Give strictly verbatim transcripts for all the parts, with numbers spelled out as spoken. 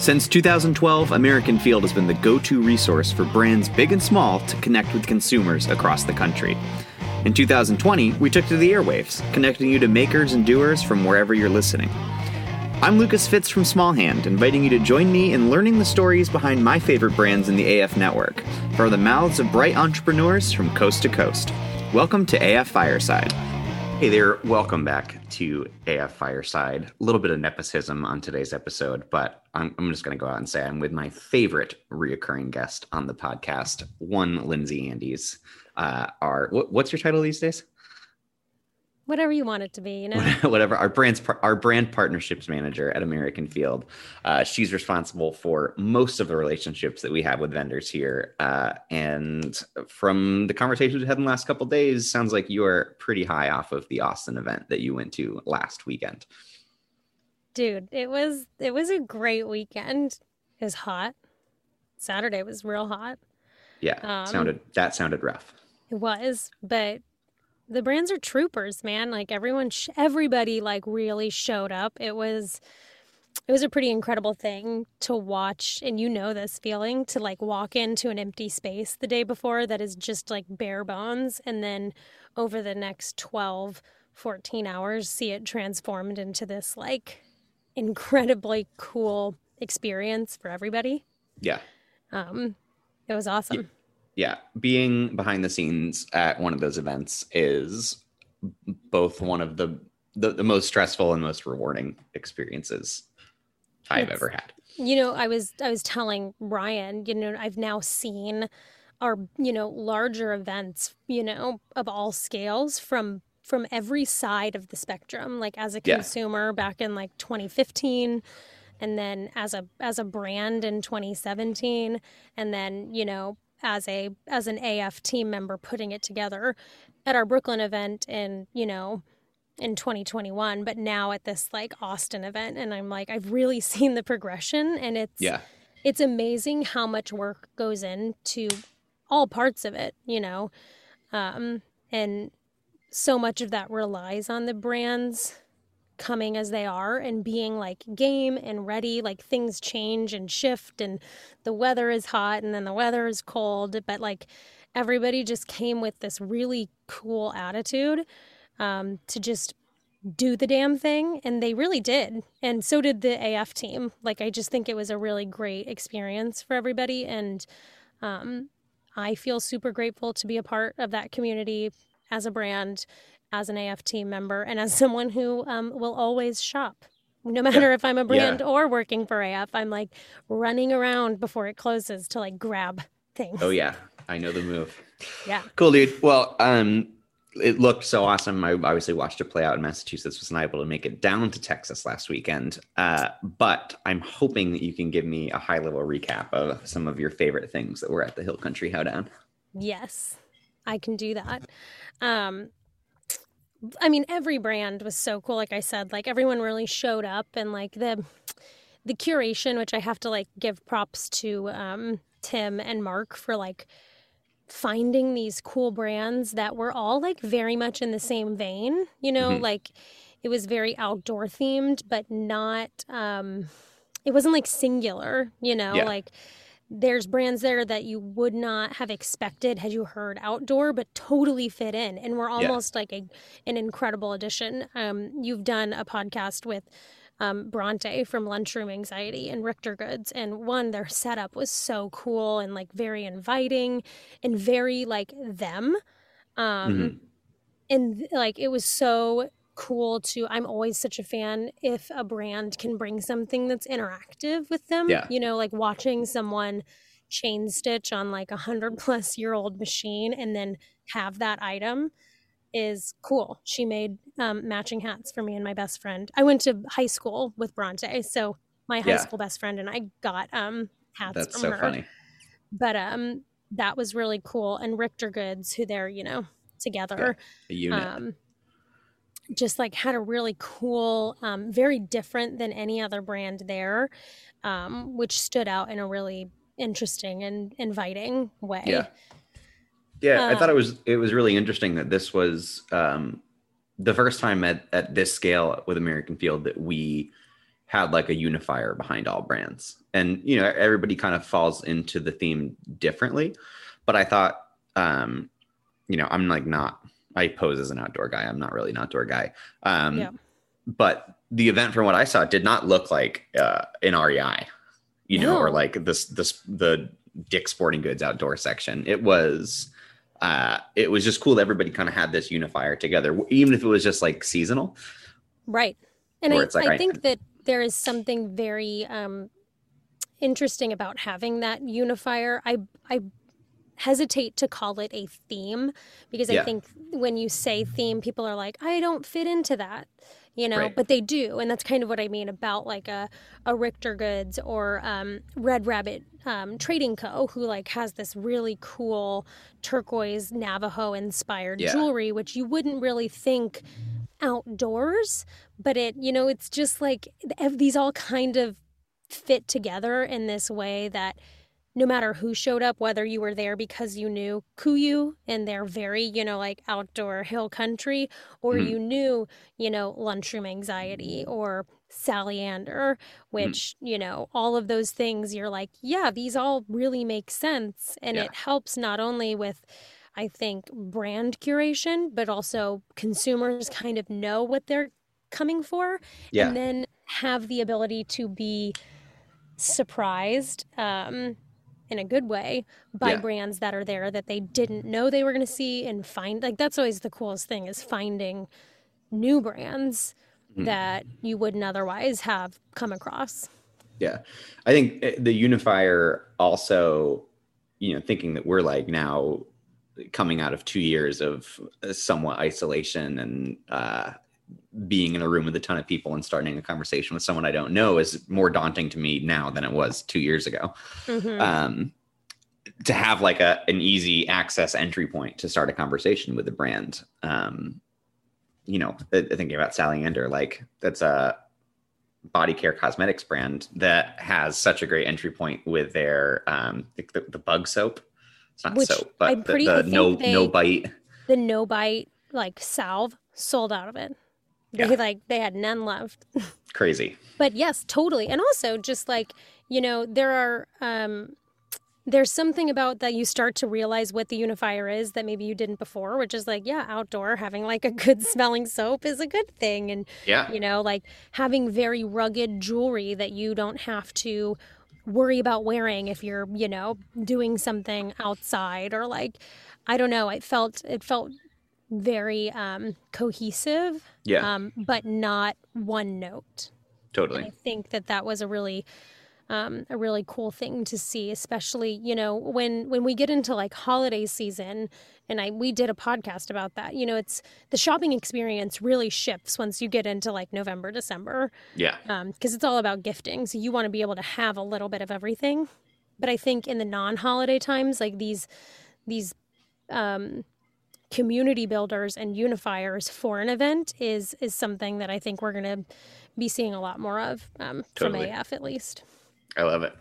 Since two thousand twelve, American Field has been the go-to resource for brands big and small to connect with consumers across the country. In two thousand twenty, we took to the airwaves, connecting you to makers and doers from wherever you're listening. I'm Lucas Fitz from Smallhand, inviting you to join me in learning the stories behind my favorite brands in the A F network, for the mouths of bright entrepreneurs from coast to coast. Welcome to A F Fireside. Hey there, welcome back to A F Fireside. A little bit of nepotism on today's episode, but I'm, I'm just going to go out and say I'm with my favorite reoccurring guest on the podcast, one Lindsey Andes. Uh, our, what, what's your title these days? Whatever you want it to be, you know? Whatever. Our brand's our brand partnerships manager at American Field. Uh, she's responsible for most of the relationships that we have with vendors here. Uh, and from the conversations we had in the last couple of days, sounds like you are pretty high off of the Austin event that you went to last weekend. Dude, it was it was a great weekend. It was hot. Saturday was real hot. Yeah, um, sounded that sounded rough. It was, but the brands are troopers, man. Like everyone, sh- everybody like really showed up. It was, it was a pretty incredible thing to watch. And you know this feeling to like walk into an empty space the day before that is just like bare bones. And then over the next twelve, fourteen hours, see it transformed into this like incredibly cool experience for everybody. Yeah. Um, it was awesome. Yeah. Yeah, being behind the scenes at one of those events is both one of the the, the most stressful and most rewarding experiences I've it's, ever had. You know, I was I was telling Ryan, you know, I've now seen our, you know, larger events, you know, of all scales from from every side of the spectrum, like as a consumer yeah. back in like twenty fifteen. And then as a as a brand in twenty seventeen. And then, you know, as a as an A F team member putting it together at our Brooklyn event in, you know, in twenty twenty-one, but now at this like Austin event. And I'm like, I've really seen the progression, and it's yeah. it's amazing how much work goes into all parts of it, you know, um, and so much of that relies on the brands coming as they are and being like game and ready. Like things change and shift, and the weather is hot and then the weather is cold, but like everybody just came with this really cool attitude um to just do the damn thing, and they really did. And so did the A F team. Like I just think it was a really great experience for everybody, and um I feel super grateful to be a part of that community as a brand, as an A F team member, and as someone who um, will always shop. No matter yeah. if I'm a brand yeah. or working for A F, I'm like running around before it closes to like grab things. Oh yeah, I know the move. Yeah. Cool, dude. Well, um, it looked so awesome. I obviously watched it play out in Massachusetts, was not able to make it down to Texas last weekend. Uh, but I'm hoping that you can give me a high level recap of some of your favorite things that were at the Hill Country Howdown. Yes, I can do that. Um, I mean, every brand was so cool. Like I said, like everyone really showed up, and like the the curation, which I have to like give props to um, Tim and Mark for like finding these cool brands that were all like very much in the same vein, you know, mm-hmm. like it was very outdoor themed, but not, um, it wasn't like singular, you know, yeah. like there's brands there that you would not have expected had you heard outdoor, but totally fit in. And we're almost yeah. like a, an incredible addition. Um, you've done a podcast with um, Bronte from Lunchroom Anxiety and Richter Goods. And one, their setup was so cool and like very inviting and very like them. Um, mm-hmm. And like, it was so cool to, I'm always such a fan if a brand can bring something that's interactive with them, yeah. you know, like watching someone chain stitch on like a hundred plus year old machine and then have that item is cool. She made um, matching hats for me and my best friend. I went to high school with Bronte, so my high yeah. school best friend and I got um, hats that's from so her. Funny. But um, that was really cool. And Richter Goods, who they're, you know, together. Yeah, a unit. Um, just like had a really cool, um, very different than any other brand there, um, which stood out in a really interesting and inviting way. Yeah, yeah. Um, I thought it was it was really interesting that this was um, the first time at, at this scale with American Field that we had like a unifier behind all brands. And, you know, everybody kind of falls into the theme differently. But I thought, um, you know, I'm like not, I pose as an outdoor guy. I'm not really an outdoor guy. Um, yeah. But the event, from what I saw, did not look like uh, an R E I, you no. know, or like this, this, the Dick's Sporting Goods outdoor section. It was, uh, it was just cool that everybody kind of had this unifier together, even if it was just like seasonal. Right. And I, like, I think I, that there is something very um, interesting about having that unifier. I I hesitate to call it a theme because yeah. I think when you say theme, people are like, I don't fit into that, you know, right. But they do. And that's kind of what I mean about like a, a Richter Goods or um, Red Rabbit um, Trading Co., who like has this really cool turquoise Navajo inspired yeah. jewelry, which you wouldn't really think outdoors, but it, you know, it's just like these all kind of fit together in this way that no matter who showed up, whether you were there because you knew Kuyu and they're very, you know, like outdoor hill country, or mm-hmm. you knew, you know, Lunchroom Anxiety or Sallyander, which, mm-hmm. you know, all of those things, you're like, yeah, these all really make sense. And yeah. it helps not only with, I think, brand curation, but also consumers kind of know what they're coming for yeah. and then have the ability to be surprised um, in a good way by yeah. brands that are there that they didn't know they were going to see and find. Like, that's always the coolest thing, is finding new brands mm. that you wouldn't otherwise have come across. Yeah. I think the unifier also, you know, thinking that we're like now coming out of two years of somewhat isolation and uh, being in a room with a ton of people and starting a conversation with someone I don't know is more daunting to me now than it was two years ago. Mm-hmm. Um, to have like a, an easy access entry point to start a conversation with a brand. Um, you know, thinking about Sallyander, like that's a body care cosmetics brand that has such a great entry point with their, um, the, the bug soap. It's not Which soap, but I'm pretty, the, the no they, no bite. The no bite like salve sold out of it. They yeah. like they had none left. Crazy. But yes, totally. And also just like, you know, there are um there's something about that you start to realize what the unifier is that maybe you didn't before, which is like, yeah, outdoor, having like a good smelling soap is a good thing. And yeah. you know, like having very rugged jewelry that you don't have to worry about wearing if you're, you know, doing something outside, or like, I don't know, it felt, it felt very um, cohesive, yeah. um, but not one note. Totally. And I think that that was a really, um, a really cool thing to see, especially, you know, when, when we get into like holiday season, and I, we did a podcast about that, you know, it's the shopping experience really shifts once you get into like November, December. Yeah. Um, 'cause it's all about gifting. So you want to be able to have a little bit of everything. But I think in the non-holiday times, like these, these, um, community builders and unifiers for an event is, is something that I think we're going to be seeing a lot more of, um, totally. From A F at least. I love it.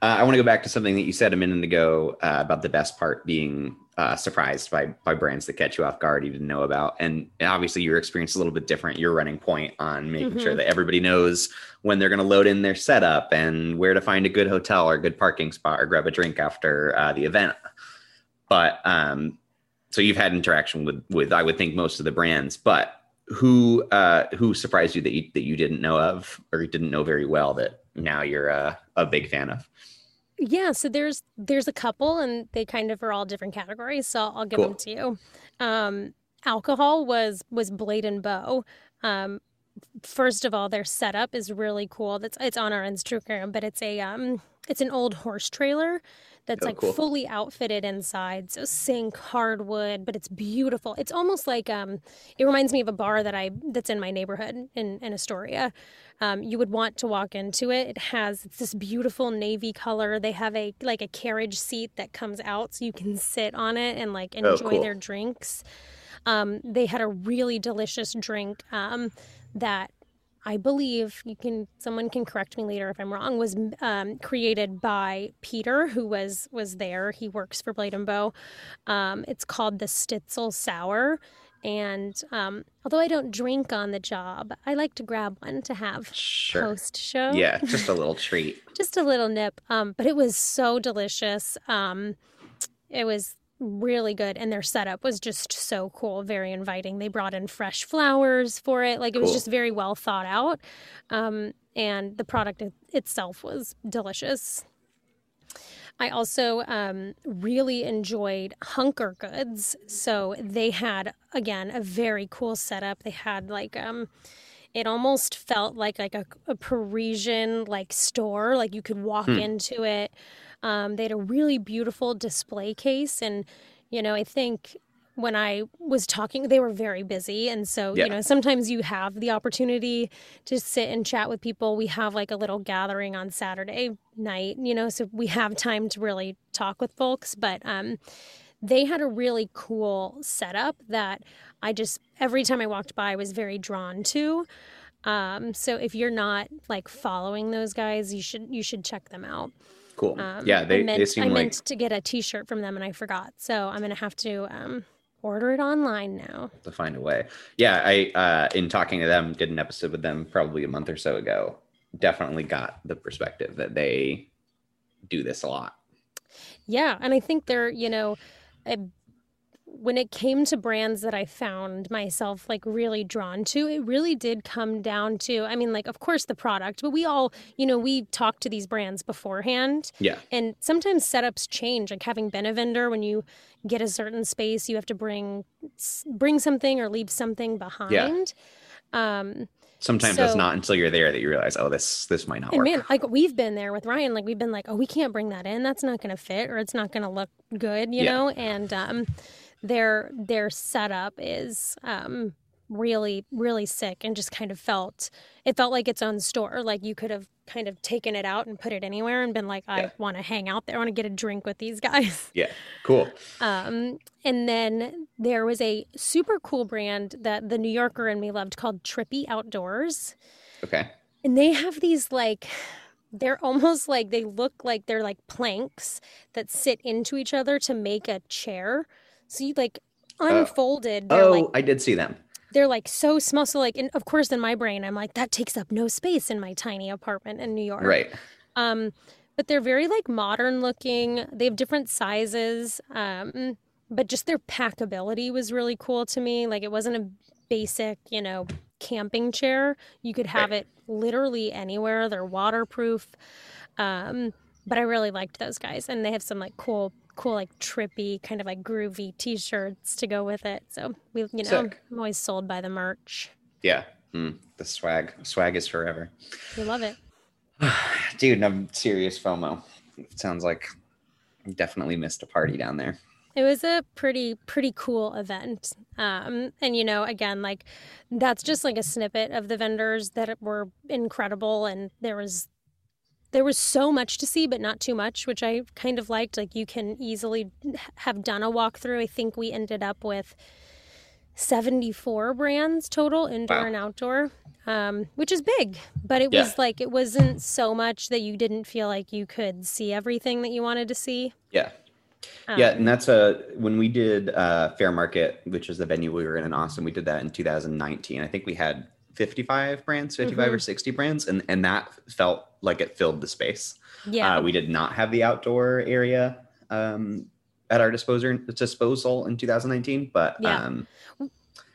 Uh, I want to go back to something that you said a minute ago uh, about the best part being uh, surprised by by brands that catch you off guard you didn't know about. And obviously your experience is a little bit different. You're running point on making mm-hmm. sure that everybody knows when they're going to load in their setup and where to find a good hotel or a good parking spot or grab a drink after uh, the event. But um, so you've had interaction with, with, I would think, most of the brands, but who uh, who surprised you that, you that you didn't know of or didn't know very well that now you're a, a big fan of? Yeah, so there's there's a couple, and they kind of are all different categories, so I'll give cool. them to you. Um, alcohol was was Blade and Bow. Um, first of all, their setup is really cool. That's it's on our Instagram, but it's a um, it's an old horse trailer that's oh, like cool. fully outfitted inside, so sink, hardwood, but it's beautiful. It's almost like um, it reminds me of a bar that I that's in my neighborhood in, in Astoria. Um, you would want to walk into it. It has it's this beautiful navy color. They have a like a carriage seat that comes out so you can sit on it and like enjoy oh, cool. their drinks. Um, they had a really delicious drink um, that I believe you can. Someone can correct me later if I'm wrong. Was um, created by Peter, who was was there. He works for Blade and Bow. Um, it's called the Stitzel Sour, And um, although I don't drink on the job, I like to grab one to have sure. post-show. Yeah, just a little treat. Just a little nip. Um, but it was so delicious. Um, it was really good. And their setup was just so cool, very inviting. They brought in fresh flowers for it. Like, it cool. was just very well thought out. Um, and the product itself was delicious. I also um, really enjoyed Hunker Goods. So they had, again, a very cool setup. They had like, um, it almost felt like like a, a Parisian like store, like you could walk hmm. into it. Um, they had a really beautiful display case. And, you know, I think when I was talking, they were very busy. And so, yeah. you know, sometimes you have the opportunity to sit and chat with people. We have like a little gathering on Saturday night, you know, so we have time to really talk with folks. But um, they had a really cool setup that I just, every time I walked by, I was very drawn to. Um, so if you're not like following those guys, you should, you should check them out. Cool. Um, yeah. They, I meant, they seem I like... meant to get a t-shirt from them and I forgot. So I'm going to have to, um, order it online now to find a way. Yeah. I, uh, in talking to them, did an episode with them probably a month or so ago, definitely got the perspective that they do this a lot. Yeah. And I think they're, you know, a, when it came to brands that I found myself like really drawn to, it really did come down to, I mean, like, of course the product, but we all, you know, we talk to these brands beforehand. Yeah. And sometimes setups change, like having been a vendor, when you get a certain space, you have to bring, bring something or leave something behind. Yeah. Um, Sometimes so, it's not until you're there that you realize, oh, this this might not and work. Man, like we've been there with Ryan, like we've been like, oh, we can't bring that in. That's not going to fit or it's not going to look good, you yeah. know? And, um, Their their setup is um, really, really sick and just kind of felt, it felt like its own store. Like you could have kind of taken it out and put it anywhere and been like, I yeah. want to hang out there. I want to get a drink with these guys. Yeah, cool. Um, and then there was a super cool brand that the New Yorker and me loved called Trippy Outdoors. Okay. And they have these like... They're almost like, they look like they're like planks that sit into each other to make a chair. So you like unfolded. Oh, oh like, I did see them. They're like so small. So like, and of course in my brain, I'm like, that takes up no space in my tiny apartment in New York. Right. Um, but they're very like modern looking. They have different sizes. Um, but just their packability was really cool to me. Like it wasn't a basic, you know, camping chair. You could have right. it literally anywhere. They're waterproof. Um, but I really liked those guys. And they have some like cool cool like trippy kind of like groovy t-shirts to go with it, so we you know Sick. I'm always sold by the merch. Yeah. mm, the swag swag is forever. We love it. Dude, I'm serious FOMO. It sounds like I definitely missed a party down there. It was a pretty pretty cool event. Um and you know, again, like that's just like a snippet of the vendors that were incredible, and there was There was so much to see, but not too much, which I kind of liked. Like you can easily have done a walkthrough. I think we ended up with seventy-four brands total, indoor wow. and outdoor, um, which is big. But it yeah. was like, it wasn't so much that you didn't feel like you could see everything that you wanted to see. Yeah. Um, yeah. And that's a, when we did uh, Fair Market, which is the venue we were in in Austin, we did that in two thousand nineteen. I think we had fifty-five brands, fifty-five mm-hmm. or sixty brands. And, and that felt like it filled the space. Yeah. Uh, we did not have the outdoor area um, at our disposal, disposal in two thousand nineteen, but yeah. um, and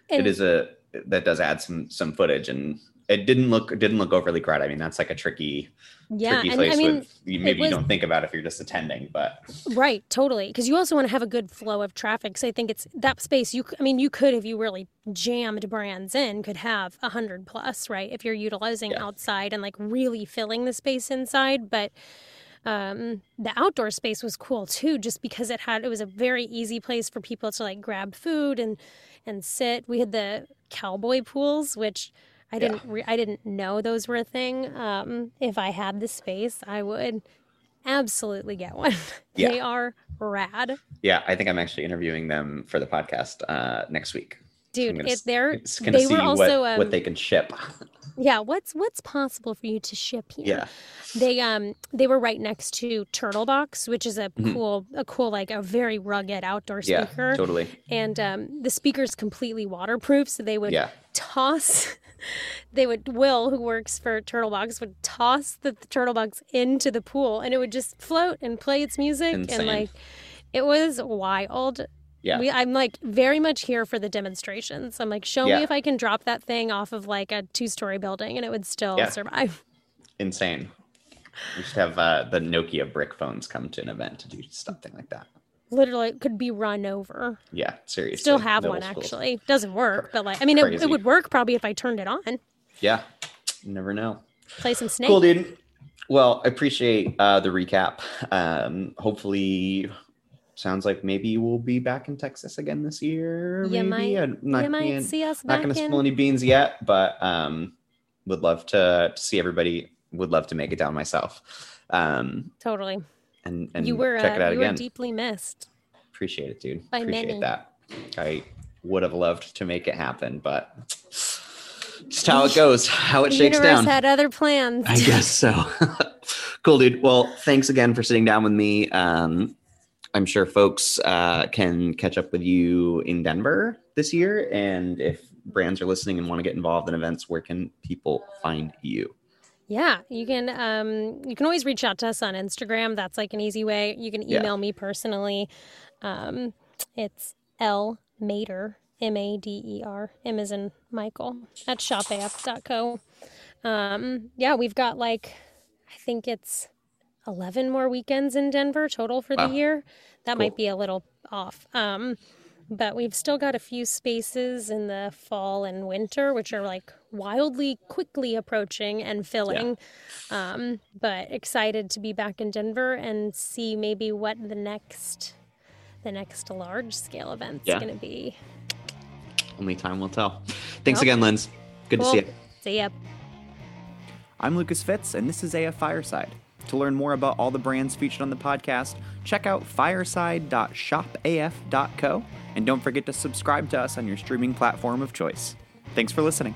it is a, that does add some, some footage, and it didn't look, it didn't look overly crowded. I mean, that's like a tricky, yeah, tricky and place. I mean, with, maybe was, you don't think about it if you're just attending, but. Right. Totally. Cause you also want to have a good flow of traffic. So I think it's that space you, I mean, you could, if you really jammed brands in, could have a hundred plus, right. If you're utilizing yeah. outside and like really filling the space inside, but um, the outdoor space was cool too, just because it had, it was a very easy place for people to like grab food and, and sit. We had the cowboy pools, which I didn't yeah. re- I didn't know those were a thing. Um, if I had the space, I would absolutely get one. Yeah. They are rad. Yeah, I think I'm actually interviewing them for the podcast uh, next week. Dude, so gonna, it, they're, they were also... What, um, what they can ship. Yeah, what's what's possible for you to ship here? Yeah, they um they were right next to Turtle Box, which is a mm-hmm. cool a cool like a very rugged outdoor speaker. Yeah, totally. And um the speaker's completely waterproof, so they would yeah. toss. They would Will, who works for Turtle Box, would toss the, the Turtle Box into the pool, and it would just float and play its music. Insane. And like it was wild. Yeah, we, I'm like very much here for the demonstrations. I'm like, show yeah. me if I can drop that thing off of like a two-story building, and it would still yeah. survive. Insane. We should have uh, the Nokia brick phones come to an event to do something like that. Literally, it could be run over. Yeah, seriously. Still have Middle one, school. Actually. Doesn't work, but like, I mean, it, it would work probably if I turned it on. Yeah, you never know. Play some Snake. Cool, dude. Well, I appreciate uh, the recap. Um, hopefully, sounds like maybe we'll be back in Texas again this year. You maybe. might, I'm not, you might I'm see us not back gonna in. Spill any beans yet, but um, would love to, to see everybody. Would love to make it down myself. Um, totally. And, and you were, check it out uh, you again. Were deeply missed. Appreciate it, dude. By Appreciate many. that. I would have loved to make it happen, but just how it goes, how it the shakes down. Had other plans. I guess so. Cool, dude. Well, thanks again for sitting down with me. Um, I'm sure folks uh, can catch up with you in Denver this year. And if brands are listening and want to get involved in events, where can people find you? Yeah, you can um, you can always reach out to us on Instagram. That's like an easy way. You can email yeah. me personally. Um, it's L Mader, M A D E R, M as in Michael, at shop A F dot co. Um, yeah, we've got like, I think it's eleven more weekends in Denver total for wow. the year. That cool. might be a little off. Um, but we've still got a few spaces in the fall and winter, which are like wildly quickly approaching and filling. Yeah. Um, but excited to be back in Denver and see maybe what the next the next large scale event's yeah. going to be. Only time will tell. Thanks well, again, Linz. Good cool. to see you. See ya. I'm Lucas Fitz, and this is A F Fireside. To learn more about all the brands featured on the podcast, check out fireside dot shop A F dot co, and don't forget to subscribe to us on your streaming platform of choice. Thanks for listening.